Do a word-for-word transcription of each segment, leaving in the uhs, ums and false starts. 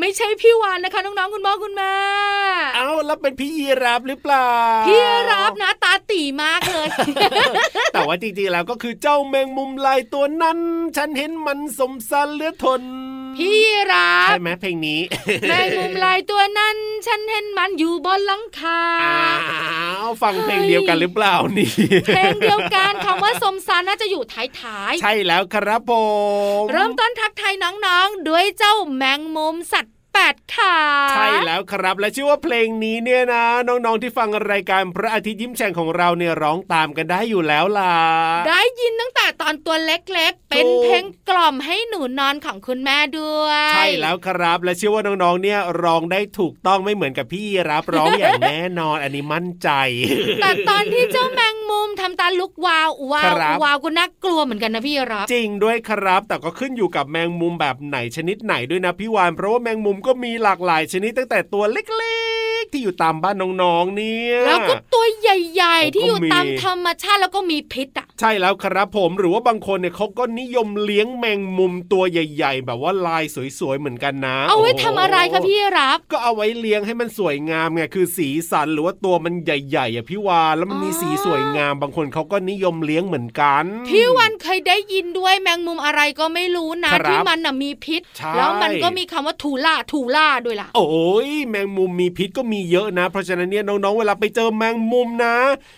ไม่ใช่พี่วานนะคะน้องๆคุณพ่อคุณแม่เอ้าแล้วเป็นพี่ยีรับหรือเปล่าพี่ยีรับนะตาตีมากเลย แต่ว่าจริงๆแล้วก็คือเจ้าแมงมุมลายตัวนั้นฉันเห็นมันสมสารเหลือทนพี่ยีรับใช่ไหมเพลงนี้แมงมุมลายตัวนั้นฉันเห็นมันอยู่บนหลังคาอ้าวฟังเพลงเดียวกันหรือเปล่านี่เพลงเดียวกันคำว่าสมสารน่าจะอยู่ท้ายๆใช่แล้วครับผมเริ่มต้นทักทายน้องๆด้วยเจ้าแมงมุมสัตว์ใช่แล้วครับและชื่อว่าเพลงนี้เนี่ยนะน้องๆที่ฟังรายการพระอาทิตย์ยิ้มแฉ่งของเราเนี่ยร้องตามกันได้อยู่แล้วล่ะได้ยินตั้งแต่ตอนตัวเล็กๆเป็นเพลงกล่อมให้หนูนอนของคุณแม่ด้วยใช่แล้วครับและชื่อว่าน้องๆเนี่ยร้องได้ถูกต้องไม่เหมือนกับพี่รับร้องอย่างแน่นอนอันนี้มั่นใจแต่ตอนที่เจ้าแมงมุมทำตาลุกวาววาววาวก็น่ากลัวเหมือนกันนะพี่รับจริงด้วยครับแต่ก็ขึ้นอยู่กับแมงมุมแบบไหนชนิดไหนด้วยนะพี่วานเพราะว่าแมงมุมก็มีหลากหลายชนิดตั้งแต่ตัวเล็กๆที่อยู่ตามบ้านน้องๆเนี่ยแล้วก็ตัวใหญ่ๆที่อยู่ตามธรรมชาติแล้วก็มีพิษอ่ะใช่แล้วครับผมหรือว่าบางคนเนี่ยเขาก็นิยมเลี้ยงแมงมุมตัวใหญ่ๆแบบว่าลายสวยๆเหมือนกันนะเอาไว้ทำอะไรคะพี่รับก็เอาไว้เลี้ยงให้มันสวยงามไงคือสีสันหรือว่าตัวมันใหญ่ๆอ่ะพี่วานแล้วมันมีสีสวยงามบางคนเขาก็นิยมเลี้ยงเหมือนกันพี่วานเคยได้ยินด้วยแมงมุมอะไรก็ไม่รู้นะที่มันน่ะมีพิษแล้วมันก็มีคำว่าทูล่าถูล่าด้วยล่ะโอ้ยแมงมุมมีพิษก็มีเยอะนะเพราะฉะนั้นเนี่ยน้องๆเวลาไปเจอแมงมุมนะ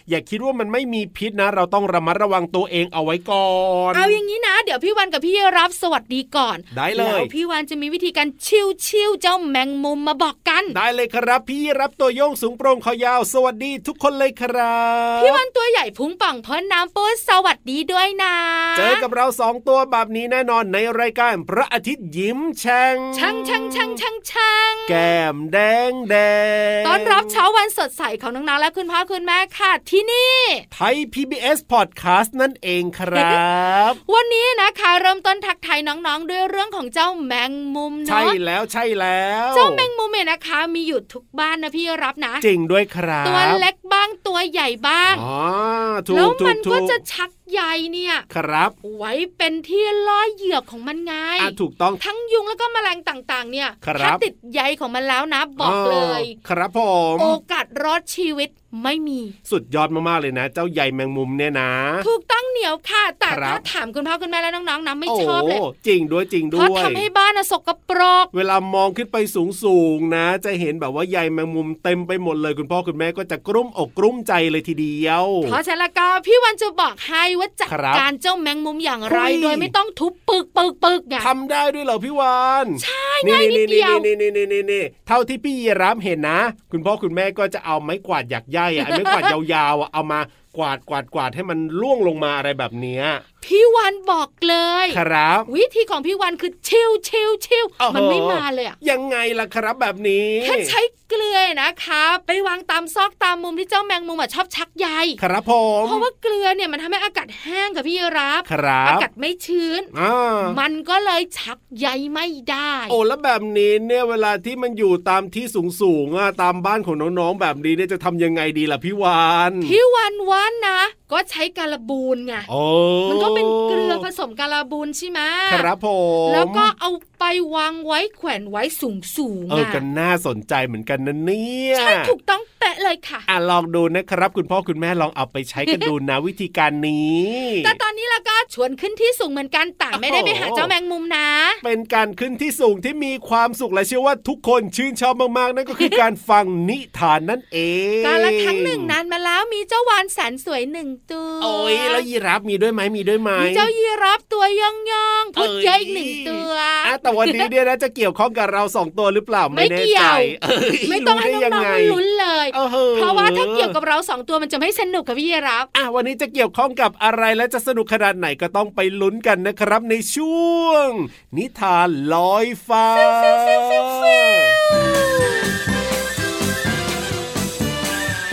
อย่าคิดว่ามันไม่มีพิษนะเราต้องระมัดระวังตัวเองเอาไว้ก่อนเอาอย่างนี้นะเดี๋ยวพี่วันกับพี่รับสวัสดีก่อนได้เลยแล้วพี่วันจะมีวิธีการชิวๆเจ้าแมงมุมมาบอกกันได้เลยครับพี่รับตัวโยงสูงโปร่งคอยาวสวัสดีทุกคนเลยครับพี่วันตัวใหญ่พุงป่องพ้นน้ำปูสวัสดีด้วยนะเจอกับเราสองตัวแบบนี้แน่นอนในรายการพระอาทิตย์ยิ้มแฉ่งแฉ่งแฉ่งแฉ่งช่างแก้มแดงแดงต้อนรับเช้าวันสดใสของน้องๆและคุณพ่อคุณแม่ค่ะที่นี่ไทย พี บี เอส Podcast สนั่นเองครับวันนี้นะคะเริ่มต้นทักทายน้องๆด้วยเรื่องของเจ้าแมงมุมเนาะใช่แล้วใช่แล้วเจ้าแมงมุมเนี่ยนะคะมีอยู่ทุกบ้านนะพี่รับนะจริงด้วยครับตัวเล็กบ้างตัวใหญ่บ้างอ๋อถูกๆแล้วมันก็จะชักใยเนี่ยครับไว้เป็นที่ล่อเหยื่อของมันไงถูกต้องทั้งยุงแล้วก็แมลงต่างๆเนี่ยถ้าติดใยของมันแล้วนะบอกเลยครับผมโอกาสรอดชีวิตไม่มีสุดยอดมากๆเลยนะเจ้าใยแมงมุมเนี่ยนะถูกต้องเหนียวค่ะแต่ถ้าถามคุณพ่อคุณแม่และน้องๆนะไม่ชอบเลยจริงด้วยจริงด้วยเพราะทำให้บ้านสกปรกเวลามองขึ้นไปสูงๆนะจะเห็นแบบว่าใยแมงมุมเต็มไปหมดเลยคุณพ่อคุณแม่ก็จะกลุ้มอกกลุ้มใจเลยทีเดียวเพราะฉะนั้นก็พี่วันจะบอกให้ว่าจัดการเจ้าแมงมุมอย่างไรโดยไม่ต้องทุบปึกปึกปึกไงทำได้ด้วยเหรอพี่วันใช่ง่ายนิดเดียวนี่นี่นี่นี่นี่เท่าที่พี่ยีรับเห็นนะคุณพ่อคุณแม่ก็จะเอาไม้กวาดหยักใยอ่ะไม้กวาดยาวๆอ่ะเอามากวาดกวาดกวาดให้มันล่วงลงมาอะไรแบบเนี้ยพี่วันบอกเลยครับวิธีของพี่วันคือชิวชิวชิวมันไม่มาเลยอ่ะยังไงล่ะครับแบบนี้แค่ใช้เกลือนะคะไปวางตามซอกตามมุมที่เจ้าแมงมุมอ่ะชอบชักใยครับผมเพราะว่าเกลือเนี่ยมันทำให้อากาศแห้งกับพี่รับอากาศไม่ชื้นมันก็เลยชักใยไม่ได้โอ้แล้วแบบนี้เนี่ยเวลาที่มันอยู่ตามที่สูงๆอ่ะตามบ้านของน้องๆแบบนี้เนี่ยจะทำยังไงดีล่ะพี่วันพี่วันว่านะก็ใช้การบูนไงมันก็เป็นเกลือผสมการบูนใช่ไหมครับผมแล้วก็เอาไปวางไว้แขวนไว้สูงๆเออกันน่าสนใจเหมือนกันนะเนี่ยใช่ถูกต้องเป๊ะเลยค่ะอ่ะลองดูนะครับคุณพ่อคุณแม่ลองเอาไปใช้กันดูนะ วิธีการนี้แต่ตอนนี้เราก็ชวนขึ้นที่สูงเหมือนกันแต่ไม่ได้ไปหาเจ้าแมงมุมนะเป็นการขึ้นที่สูงที่มีความสุขและเชื่อว่าทุกคนชื่นชอบมากๆนั่นก็คือการฟังนิทานนั่นเองการละครั้งหนึ่งนานมาแล้วมีเจ้าวานแสนสวยหนึ่งตัวโอ้ยแล้วยีราฟมีด้วยไหมมีด้วยไหมเจ้ายีราฟตัวย่องๆพุดเยอีกหนึ่งตัวอ่ะแต่วันนี้เนี่ยนะจะเกี่ยวข้องกับเราสองตัวหรือเปล่าไม่แน่ใจไม่ต้องให้น้องๆลุ้นเลยเพราะว่าถ้าเกี่ยวกับเราสองตัวมันจะไม่สนุกกับพี่ยีราฟอ่ะวันนี้จะเกี่ยวข้องกับอะไรและจะสนุกขนาดไหนก็ต้องไปลุ้นกันนะครับในช่วงนิทานลอยฟ้า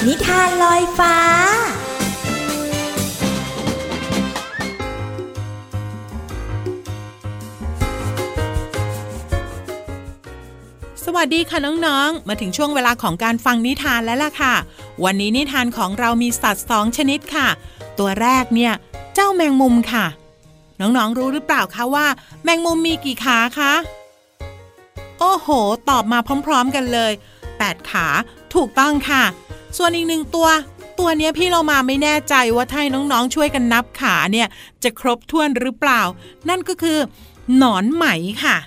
นิทานลอยฟ้าสวัสดีค่ะน้องๆมาถึงช่วงเวลาของการฟังนิทานแล้วล่ะค่ะวันนี้นิทานของเรามีสัตว์สองชนิดค่ะตัวแรกเนี่ยเจ้าแมงมุมค่ะน้องๆรู้หรือเปล่าคะว่าแมงมุมมีกี่ขาคะโอ้โหตอบมาพร้อมๆกันเลยแปดขาถูกต้องค่ะส่วนอีกหนึ่งตัวตัวเนี้ยพี่เรามาไม่แน่ใจว่าถ้าน้องๆช่วยกันนับขาเนี่ยจะครบถ้วนหรือเปล่านั่นก็คือหนอนไหมค่ะ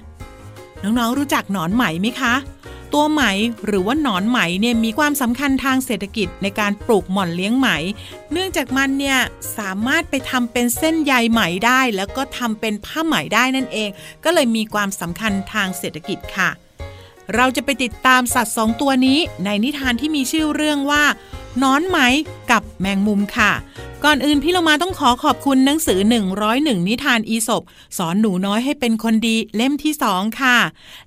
น้องๆรู้จักหนอนไหมไหมคะตัวไหมหรือว่าหนอนไหมเนี่ยมีความสำคัญทางเศรษฐกิจในการปลูกหม่อนเลี้ยงไหมเนื่องจากมันเนี่ยสามารถไปทำเป็นเส้นใยไหมได้แล้วก็ทำเป็นผ้าไหมได้นั่นเองก็เลยมีความสำคัญทางเศรษฐกิจค่ะเราจะไปติดตามสัตว์สองตัวนี้ในนิทานที่มีชื่อเรื่องว่าหนอนไหมกับแมงมุมค่ะก่อนอื่นพี่เรามาต้องขอขอบคุณหนังสือหนึ่งร้อยเอ็ดนิทานอีสปสอนหนูน้อยให้เป็นคนดีเล่มที่สองค่ะ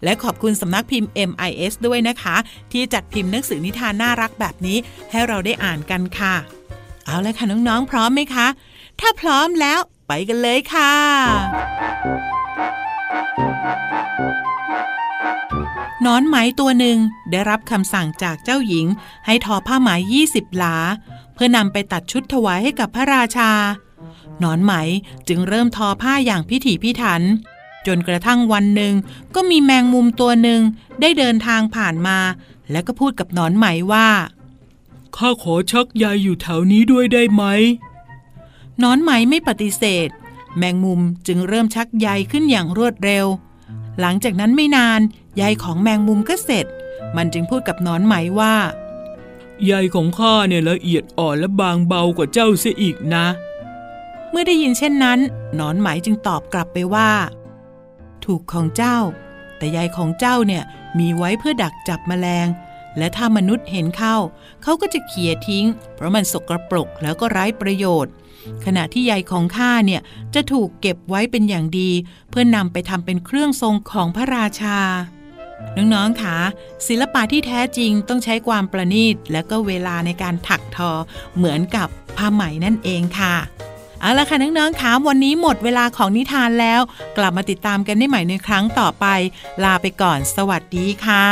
และขอบคุณสำนักพิมพ์ เอ็ม ไอ เอส ด้วยนะคะที่จัดพิมพ์หนังสือนิทานน่ารักแบบนี้ให้เราได้อ่านกันค่ะเอาละค่ะน้องๆพร้อมไหมคะถ้าพร้อมแล้วไปกันเลยค่ะหนอนไหมตัวหนึ่งได้รับคำสั่งจากเจ้าหญิงให้ทอผ้าไหมยี่สิบหลาเพื่อนำไปตัดชุดถวายให้กับพระราชาหนอนไหมจึงเริ่มทอผ้าอย่างพิถีพิถันจนกระทั่งวันหนึ่งก็มีแมงมุมตัวหนึ่งได้เดินทางผ่านมาแล้วก็พูดกับหนอนไหมว่าข้าขอชักใยอยู่แถวนี้ด้วยได้ไหมหนอนไหมไม่ปฏิเสธแมงมุมจึงเริ่มชักใยขึ้นอย่างรวดเร็วหลังจากนั้นไม่นานใยของแมงมุมก็เสร็จมันจึงพูดกับหนอนไหมว่าใยของข้าเนี่ยละเอียดอ่อนและบางเบากว่าเจ้าเสียอีกนะเมื่อได้ยินเช่นนั้นหนอนไหมจึงตอบกลับไปว่าถูกของเจ้าแต่ใยของเจ้าเนี่ยมีไว้เพื่อดักจับแมลงและถ้ามนุษย์เห็นเข้าเขาก็จะเขี่ยทิ้งเพราะมันสกปรกแล้วก็ไร้ประโยชน์ขณะที่ใยของข้าเนี่ยจะถูกเก็บไว้เป็นอย่างดีเพื่อนำไปทำเป็นเครื่องทรงของพระราชาน้องๆค่ะศิลปะที่แท้จริงต้องใช้ความประณีตและก็เวลาในการถักทอเหมือนกับผ้าไหมนั่นเองค่ะ เอาละค่ะน้องๆค่ะวันนี้หมดเวลาของนิทานแล้วกลับมาติดตามกันได้ใหม่ในครั้งต่อไปลาไปก่อนสวัสดีค่ะ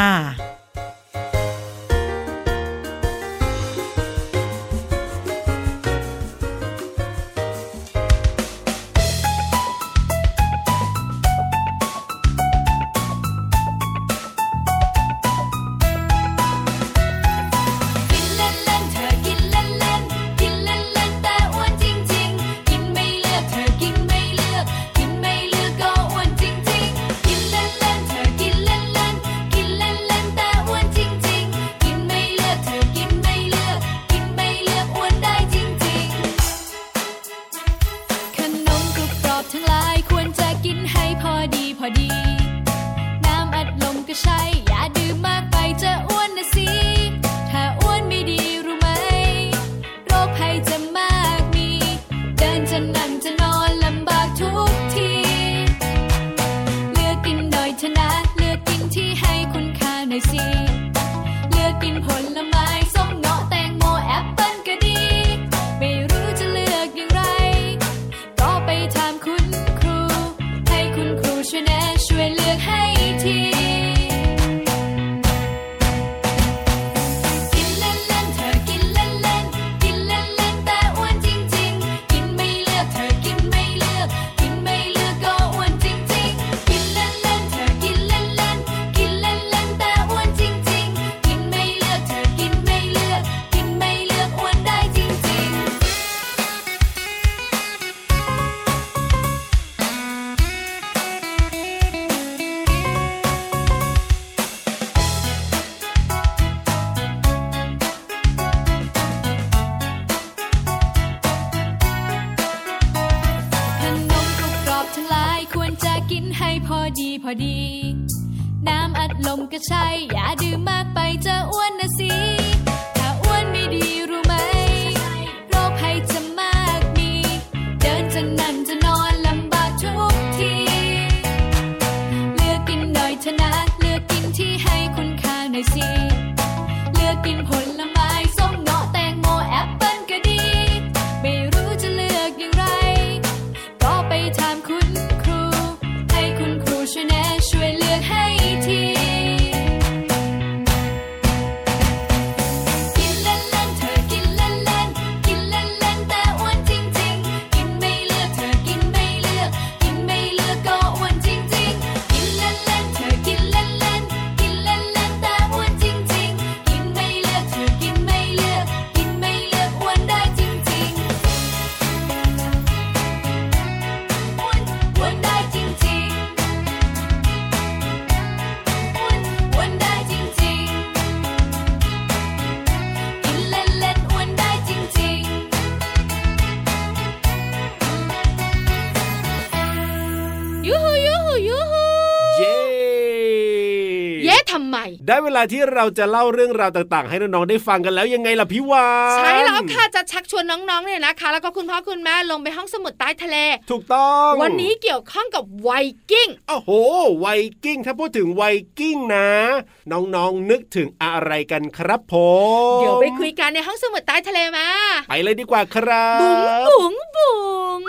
ได้เวลาที่เราจะเล่าเรื่องราวต่างๆให้น้องๆได้ฟังกันแล้วยังไงล่ะพี่วานใช่แล้วค่ะจะชักชวนน้องๆเนี่ยนะคะแล้วก็คุณพ่อคุณแม่ลงไปห้องสมุดใต้ทะเลถูกต้องวันนี้เกี่ยวข้องกับไวกิ้งโอ้โหไวกิ้งถ้าพูดถึงไวกิ้งนะน้องๆนึกถึงอะไรกันครับผมเดี๋ยวไปคุยกันในห้องสมุดใต้ทะเลมาไปเลยดีกว่าครับบุ๋งบุ๋งบุ๋ง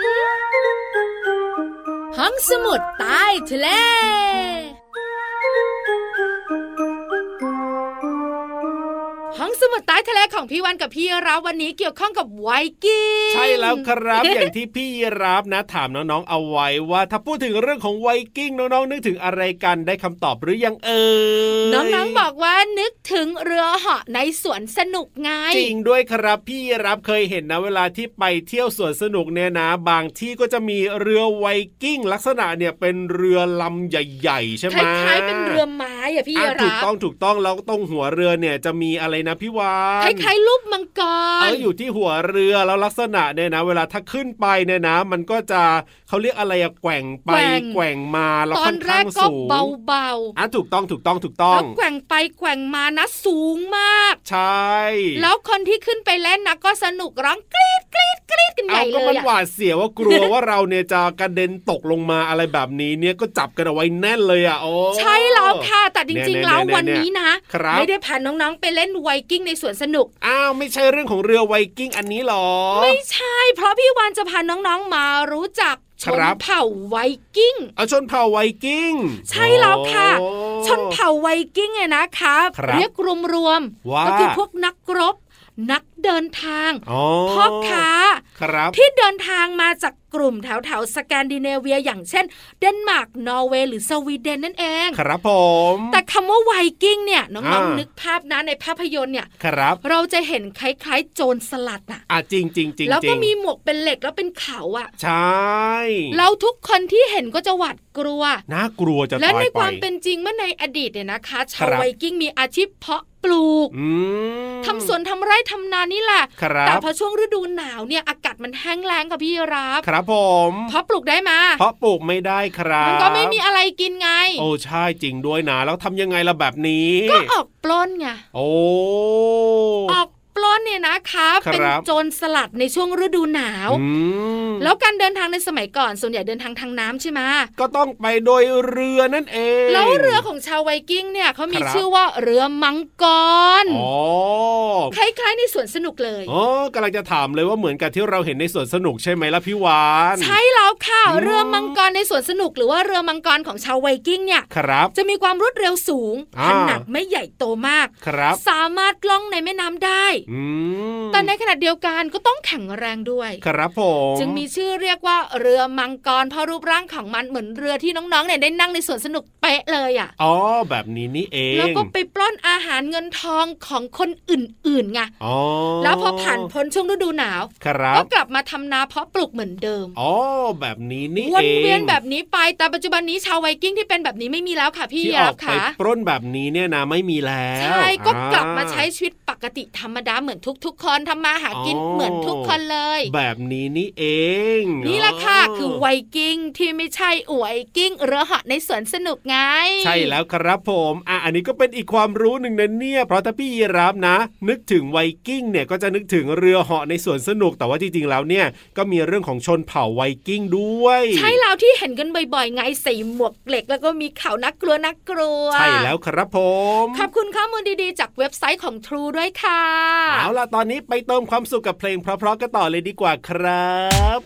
ห้องสมุดใต้ทะเลห้องสมุดใต้ทะเลของพี่วันกับพี่รับวันนี้เกี่ยวข้องกับไวกิ้งใช่แล้วครับ อย่างที่พี่รับนะถามน้องๆเอาไว้ว่าถ้าพูดถึงเรื่องของไวกิ้งน้องๆนึกถึงอะไรกันได้คำตอบหรือยังเอ่ยน้องๆบอกว่านึกถึงเรือเหาะในสวนสนุกไงจริงด้วยครับพี่รับเคยเห็นนะเวลาที่ไปเที่ยวสวนสนุกเนี่ยนะบางที่ก็จะมีเรือไวกิ้งลักษณะเนี่ยเป็นเรือลำใหญ่ๆใช่ไหมคล้ายๆเป็นเรือไม้อะพี่รับถูกต้องถูกต้องแล้วตรงหัวเรือเนี่ยจะมีอะไรนะพี่วานคล้ายๆรูปมังกรเอออยู่ที่หัวเรือแล้วลักษณะเนี่ยนะเวลาถ้าขึ้นไปเนี่ยนะมันก็จะเขาเรียกอะไรอะแกว่งไปแกว่งมาแล้วค่อนข้างสูงตอนแรกก็เบาๆอ่ะถูกต้องถูกต้องถูกต้องแล้วแกว่งไปแกว่งมานะสูงมากใช่แล้วคนที่ขึ้นไปเล่นนะก็สนุกร้องกรี๊ดกรี๊ดกรี๊ด รี๊ดกันใหญ่เลยอ่ะก็มันหวาดเสียวว่ากลัวว่าเราเนี่ยจะกระเด็นตกลงมาอะไรแบบนี้เนี่ยก็จับกันเอาไว้แน่นเลยอ่ะโอ้ใช่แล้วค่ะแต่จริงๆแล้ววันนี้นะไม่ได้พาน้องๆไปเล่นไวกิ้งในสวนสนุกอ้าวไม่ใช่เรื่องของเรือไวกิ้งอันนี้หรอไม่ใช่เพราะพี่วานจะพาน้องๆมารู้จักชนเผ่าไวกิ้งเอาชนเผ่าไวกิ้งใช่แล้วค่ะชนเผ่าไวกิ้งเนี่ยนะคะเรียกรวมๆก็คือพวกนักรบนักเดินทางพ่อค้าที่เดินทางมาจากกลุ่มแถวๆสแกนดิเนเวียอย่างเช่นเดนมาร์กนอร์เวย์หรือสวีเดนนั่นเองครับผมแต่คำว่าไวกิ้งเนี่ยน้องๆนึกภาพนะในภาพยนตร์เนี่ยเราจะเห็นคล้ายๆโจรสลัดอ่ะจริงจริงจริงแล้วก็มีหมวกเป็นเหล็กแล้วเป็นเขาอ่ะใช่แล้วทุกคนที่เห็นก็จะหวาดกลัวน่ากลัวจะตายไปและในความเป็นจริงเมื่อในอดีตเนี่ยนะคะชาวไวกิ้งมีอาชีพเพาะปลูกทำสวนทำไร่ทำนานี่แหละแต่พอช่วงฤดูหนาวเนี่ยอากาศมันแห้งแล้งค่ะพี่รับครับผมเพาะปลูกได้มาเพาะปลูกไม่ได้ครับมันก็ไม่มีอะไรกินไงโอ้ใช่จริงด้วยนะแล้วทำยังไงล่ะแบบนี้ก็ออกปล้นไงโอ้ออกปล้นเนี่ยนะคะเป็นโจรสลัดในช่วงฤดูหนาวแล้วการเดินทางในสมัยก่อนส่วนใหญ่เดินทางทางน้ำใช่ไหมก็ต้องไปโดยเรือนั่นเองแล้วเรือของชาวไวกิ้งเนี่ยเขามีชื่อว่าเรือมังกรคล้ายๆในสวนสนุกเลยอ๋อกำลังจะถามเลยว่าเหมือนกับที่เราเห็นในสวนสนุกใช่ไหมล่ะพี่วานใช่แล้วค่ะเรือมังกรในสวนสนุกหรือว่าเรือมังกรของชาวไวกิ้งเนี่ยจะมีความรวดเร็วสูงขนาดไม่ใหญ่โตมากสามารถล่องในแม่น้ำได้แต่ในขณะเดียวกันก็ต้องแข็งแรงด้วยครับผมจึงมีชื่อเรียกว่าเรือมังกรเพราะรูปร่างของมันเหมือนเรือที่น้องๆเนี่ยได้นั่งในสวนสนุกเป๊ะเลยอ่ะอ๋อแบบนี้นี่เองแล้วก็ไปปล้นอาหารเงินทองของคนอื่นๆไงอ๋อแล้วพอผ่านพ้นช่วงฤดูหนาวก็กลับมาทำนาเพาะปลูกเหมือนเดิมอ๋อแบบนี้นี่เองวนเวียนแบบนี้ไปแต่ปัจจุบันนี้ชาวไวกิ้งที่เป็นแบบนี้ไม่มีแล้วค่ะพี่ยามค่ะที่ออกไปปล้นแบบนี้เนี่ยนะไม่มีแล้วใช่ก็กลับมาใช้ชีวิตปกติธรรมดาเหมือนทุกๆคนทำมาหากินเหมือนทุกคนเลยแบบนี้นี่เองนี่แหละค่ะคือไวกิ้งที่ไม่ใช่ไวกิ้งเรือเหาะในสวนสนุกไงใช่แล้วครับผมอ่ะอันนี้ก็เป็นอีกความรู้หนึ่งนะเนี่ยเพราะถ้าพี่ยีราฟนะนึกถึงไวกิ้งเนี่ยก็จะนึกถึงเรือเหาะในสวนสนุกแต่ว่าจริงๆแล้วเนี่ยก็มีเรื่องของชนเผ่าไวกิ้งด้วยใช่แล้วที่เห็นกันบ่อยๆไงใส่หมวกเหล็กแล้วก็มีเขานักกลัวนักกลัวใช่แล้วครับผมขอบคุณข้อมูลดีๆจากเว็บไซต์ของ True ด้วยค่ะเอาล่ะตอนนี้ไปเติมความสุขกับเพลงเพราะๆกันต่อเลยดีกว่าครับ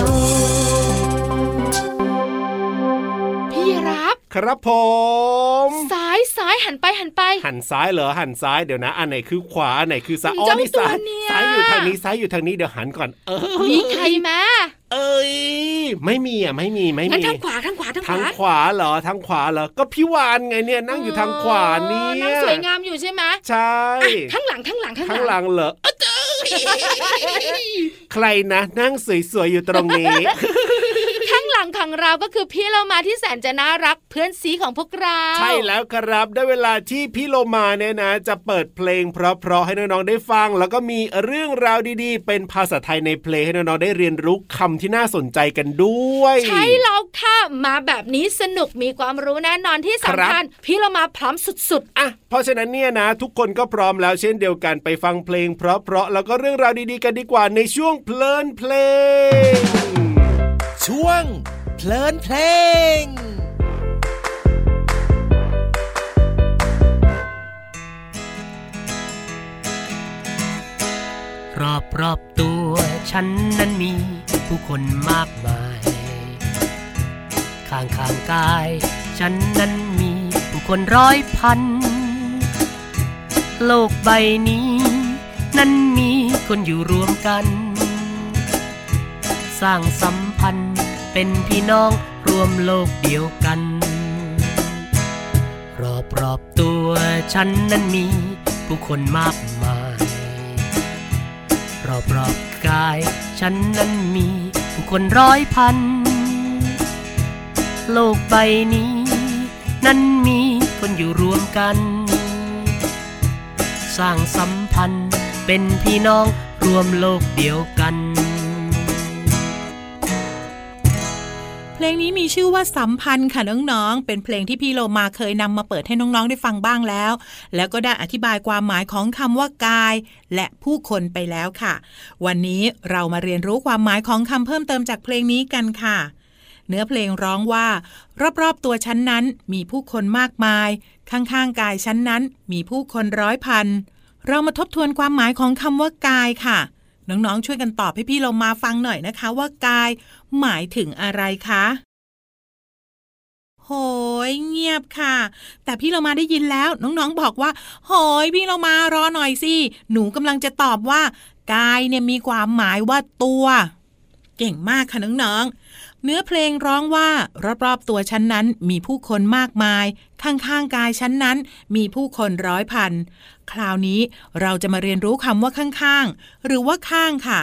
Wow. ครับผมซ้ายซ้ายหันไปหันไปหันซ้ายเหรอหันซ้ายเดี๋ยวนะอันไหนคือขวาอันไหนคือซ้ายอ๋อนี่ซ้ายซ้ายอยู่ทางนี้ซ้ายอยู่ทางนี้เดี๋ยวหันก่อนเออมีใครมาเอ้ยไม่มีอ่ะไม่มีไม่มีงั้นทางขวาทางขวาทางขวาทางขวาเหรอทางขวาเหรอก็พี่วานไงเนี่ยนั่งอยู่ทางขวานี่นั่งสวยงามอยู่ใช่ไหมใช่ข้างหลังข้างหลังข้างหลังเหรอใครนะนั่งสวยๆอยู่ตรงนี้ข้างหลังของเราก็คือพี่โลมาที่แสนจะน่ารักเพื่อนซีของพวกเราใช่แล้วครับได้เวลาที่พี่โลมาเนี่ยนะจะเปิดเพลงเพราะๆให้น้องๆได้ฟังแล้วก็มีเรื่องราวดีๆเป็นภาษาไทยในเพลงให้น้องๆได้เรียนรู้คำที่น่าสนใจกันด้วยใช่แล้วค่ะมาแบบนี้สนุกมีความรู้แน่นอนที่สำคัญพี่โลมาพร้อมสุดๆอ่ะเพราะฉะนั้นเนี่ยนะทุกคนก็พร้อมแล้วเช่นเดียวกันไปฟังเพลงเพราะๆแล้วก็เรื่องราวดีๆกันดีกว่าในช่วงเพลินเพลงช่วงเพลินเพลงรอบรอบตัวฉันนั้นมีผู้คนมากมายข้างข้างกายฉันนั้นมีผู้คนร้อยพันโลกใบนี้นั้นมีคนอยู่รวมกันสร้างสัมพันธ์เป็นพี่น้องรวมโลกเดียวกันรอบรอบตัวฉันนั้นมีผู้คนมากมายรอบรอบกายฉันนั้นมีผู้คนร้อยพันโลกใบนี้นั้นมีคนอยู่รวมกันสร้างสัมพันธ์เป็นพี่น้องรวมโลกเดียวกันเพลงนี้มีชื่อว่าสัมพันธ์ค่ะน้องๆเป็นเพลงที่พี่โลมาเคยนำมาเปิดให้น้องๆได้ฟังบ้างแล้วแล้วก็ได้อธิบายความหมายของคำว่ากายและผู้คนไปแล้วค่ะวันนี้เรามาเรียนรู้ความหมายของคำเพิ่มเติมจากเพลงนี้กันค่ะเนื้อเพลงร้องว่ารอบๆตัวฉันนั้นมีผู้คนมากมายข้างๆกายฉันนั้นมีผู้คนร้อยพันเรามาทบทวนความหมายของคำว่ากายค่ะน้องๆช่วยกันตอบให้พี่โลมาฟังหน่อยนะคะว่ากายหมายถึงอะไรคะโหยเงียบค่ะแต่พี่โลมาได้ยินแล้วน้องๆบอกว่าโหยพี่โลมารอหน่อยสิหนูกำลังจะตอบว่ากายเนี่ยมีความหมายว่าตัวเก่งมากค่ะน้องๆเนื้อเพลงร้องว่ารอบๆตัวฉันนั้นมีผู้คนมากมายข้างๆกายฉันนั้นมีผู้คนร้อยพันคราวนี้เราจะมาเรียนรู้คำว่าข้างๆหรือว่าข้างค่ะ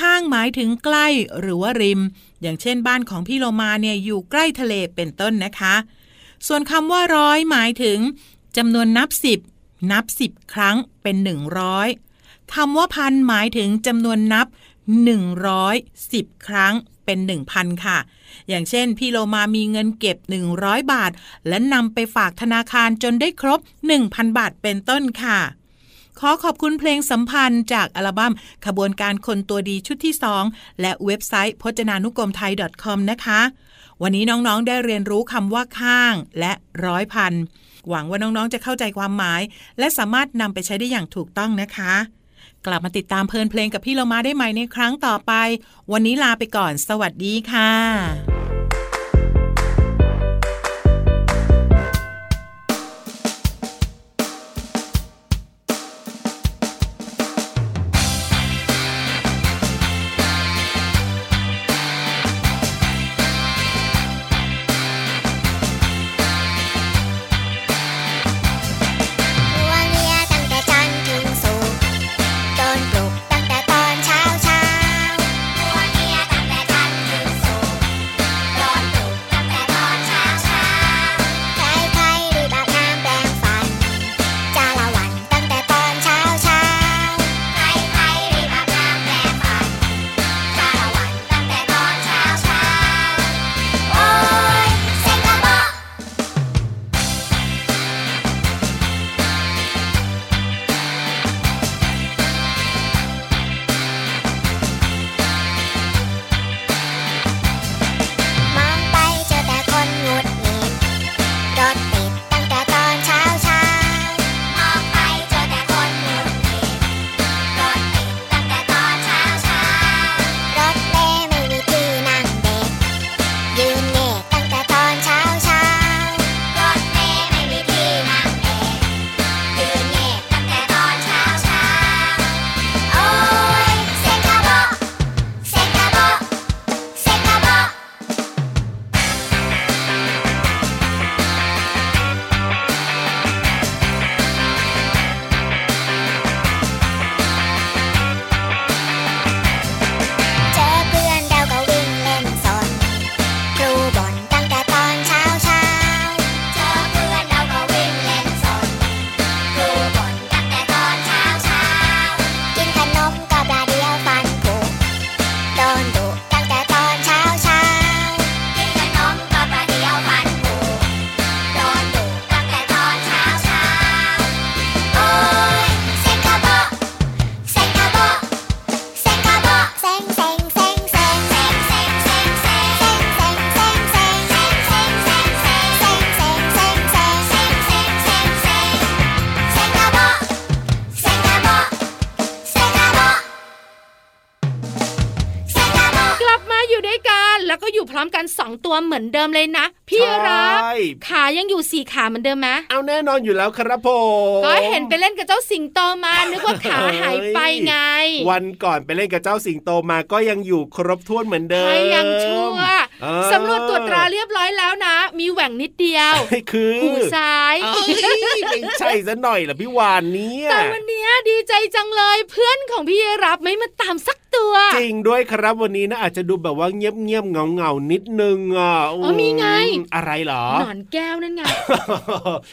ข้างหมายถึงใกล้หรือว่าริมอย่างเช่นบ้านของพี่โลมาเนี่ยอยู่ใกล้ทะเลเป็นต้นนะคะส่วนคำว่าร้อยหมายถึงจำนวนนับสิบนับสิบครั้งเป็นหนึ่งร้อยคำว่าพันหมายถึงจำนวนนับหนึ่งร้อยสิบครั้งเป็น หนึ่งพัน ค่ะอย่างเช่นพี่โลมามีเงินเก็บหนึ่งร้อยบาทและนำไปฝากธนาคารจนได้ครบ หนึ่งพัน บาทเป็นต้นค่ะขอขอบคุณเพลงสัมพันธ์จากอัลบั้มขบวนการคนตัวดีชุดที่สองและเว็บไซต์พจนานุกรมไทย .com นะคะวันนี้น้องๆได้เรียนรู้คำว่าข้างและร้อยพันหวังว่าน้องๆจะเข้าใจความหมายและสามารถนำไปใช้ได้อย่างถูกต้องนะคะกลับมาติดตามเพลินเพลงกับพี่โลมาได้ใหม่ในครั้งต่อไปวันนี้ลาไปก่อนสวัสดีค่ะ อยู่ด้วยกันแล้วก็อยู่พร้อมกันสองตัวเหมือนเดิมเลยนะพี่รับขายังอยู่สี่ขาเหมือนเดิมไหมเอาแน่นอนอยู่แล้วครับผมก็เห็นไปเล่นกับเจ้าสิงโตมานึกว่าขาหายไปไงวันก่อนไปเล่นกับเจ้าสิงโตมาก็ยังอยู่ครบถ้วนเหมือนเดิมไม่ยังชั่วสำรวจตรวจตราเรียบร้อยแล้วนะมีแหว่งนิดเดียวคือหูซ้ายไม่ใช่ซะหน่อยล่ะพี่วานเนี่ยแต่วันนี้ดีใจจังเลยเพื่อนของพี่รับไม่มาตามสักตัวจริงด้วยครับวันนี้นะอาจจะดูแบบว่าเงียบๆเงาๆนิดนึงอ่ะอ๋อมีไงอะไรเหรอหนอนแก้วนั่นไง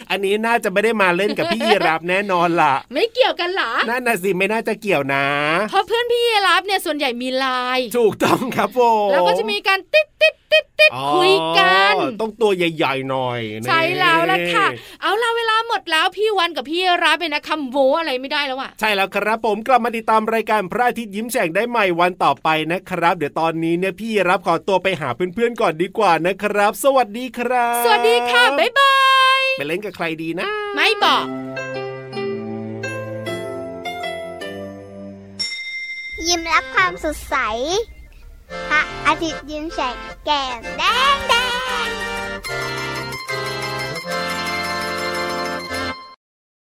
อันนี้น่าจะไม่ได้มาเล่นกับพี่รับแน่นอนล่ะไม่เกี่ยวกันหรอนั่นน่ะสิไม่น่าจะเกี่ยวนะเพราะเพื่อนพี่รับเนี่ยส่วนใหญ่มีไลน์ถูกต้องครับผมแล้วก็จะมีการติ๊ดติ๊ดติ๊ดติ๊ดคุยกันต้องตัวใหญ่ๆหน่อยใช่แล้วล่ะค่ะเอาล่ะเวลาหมดแล้วพี่วันกับพี่รับเนี่ยนะคำโวอะไรไม่ได้แล้วอ่ะใช่แล้วครับผมกลับมาติดตามรายการพระอาทิตย์ยิ้มแฉ่งได้ใหม่วันต่อไปนะครับเดี๋ยวตอนนี้เนี่ยพี่รับขอตัวไปหาเพื่อนๆก่อนดีกว่านะครับสวัสดีครับสวัสดีค่ะบ๊ายบายไปเล่นกับใครดีนะไม่บอกยิ้มรับความสดใสพระอาทิตย์ยิ้มแฉกแก้มแดง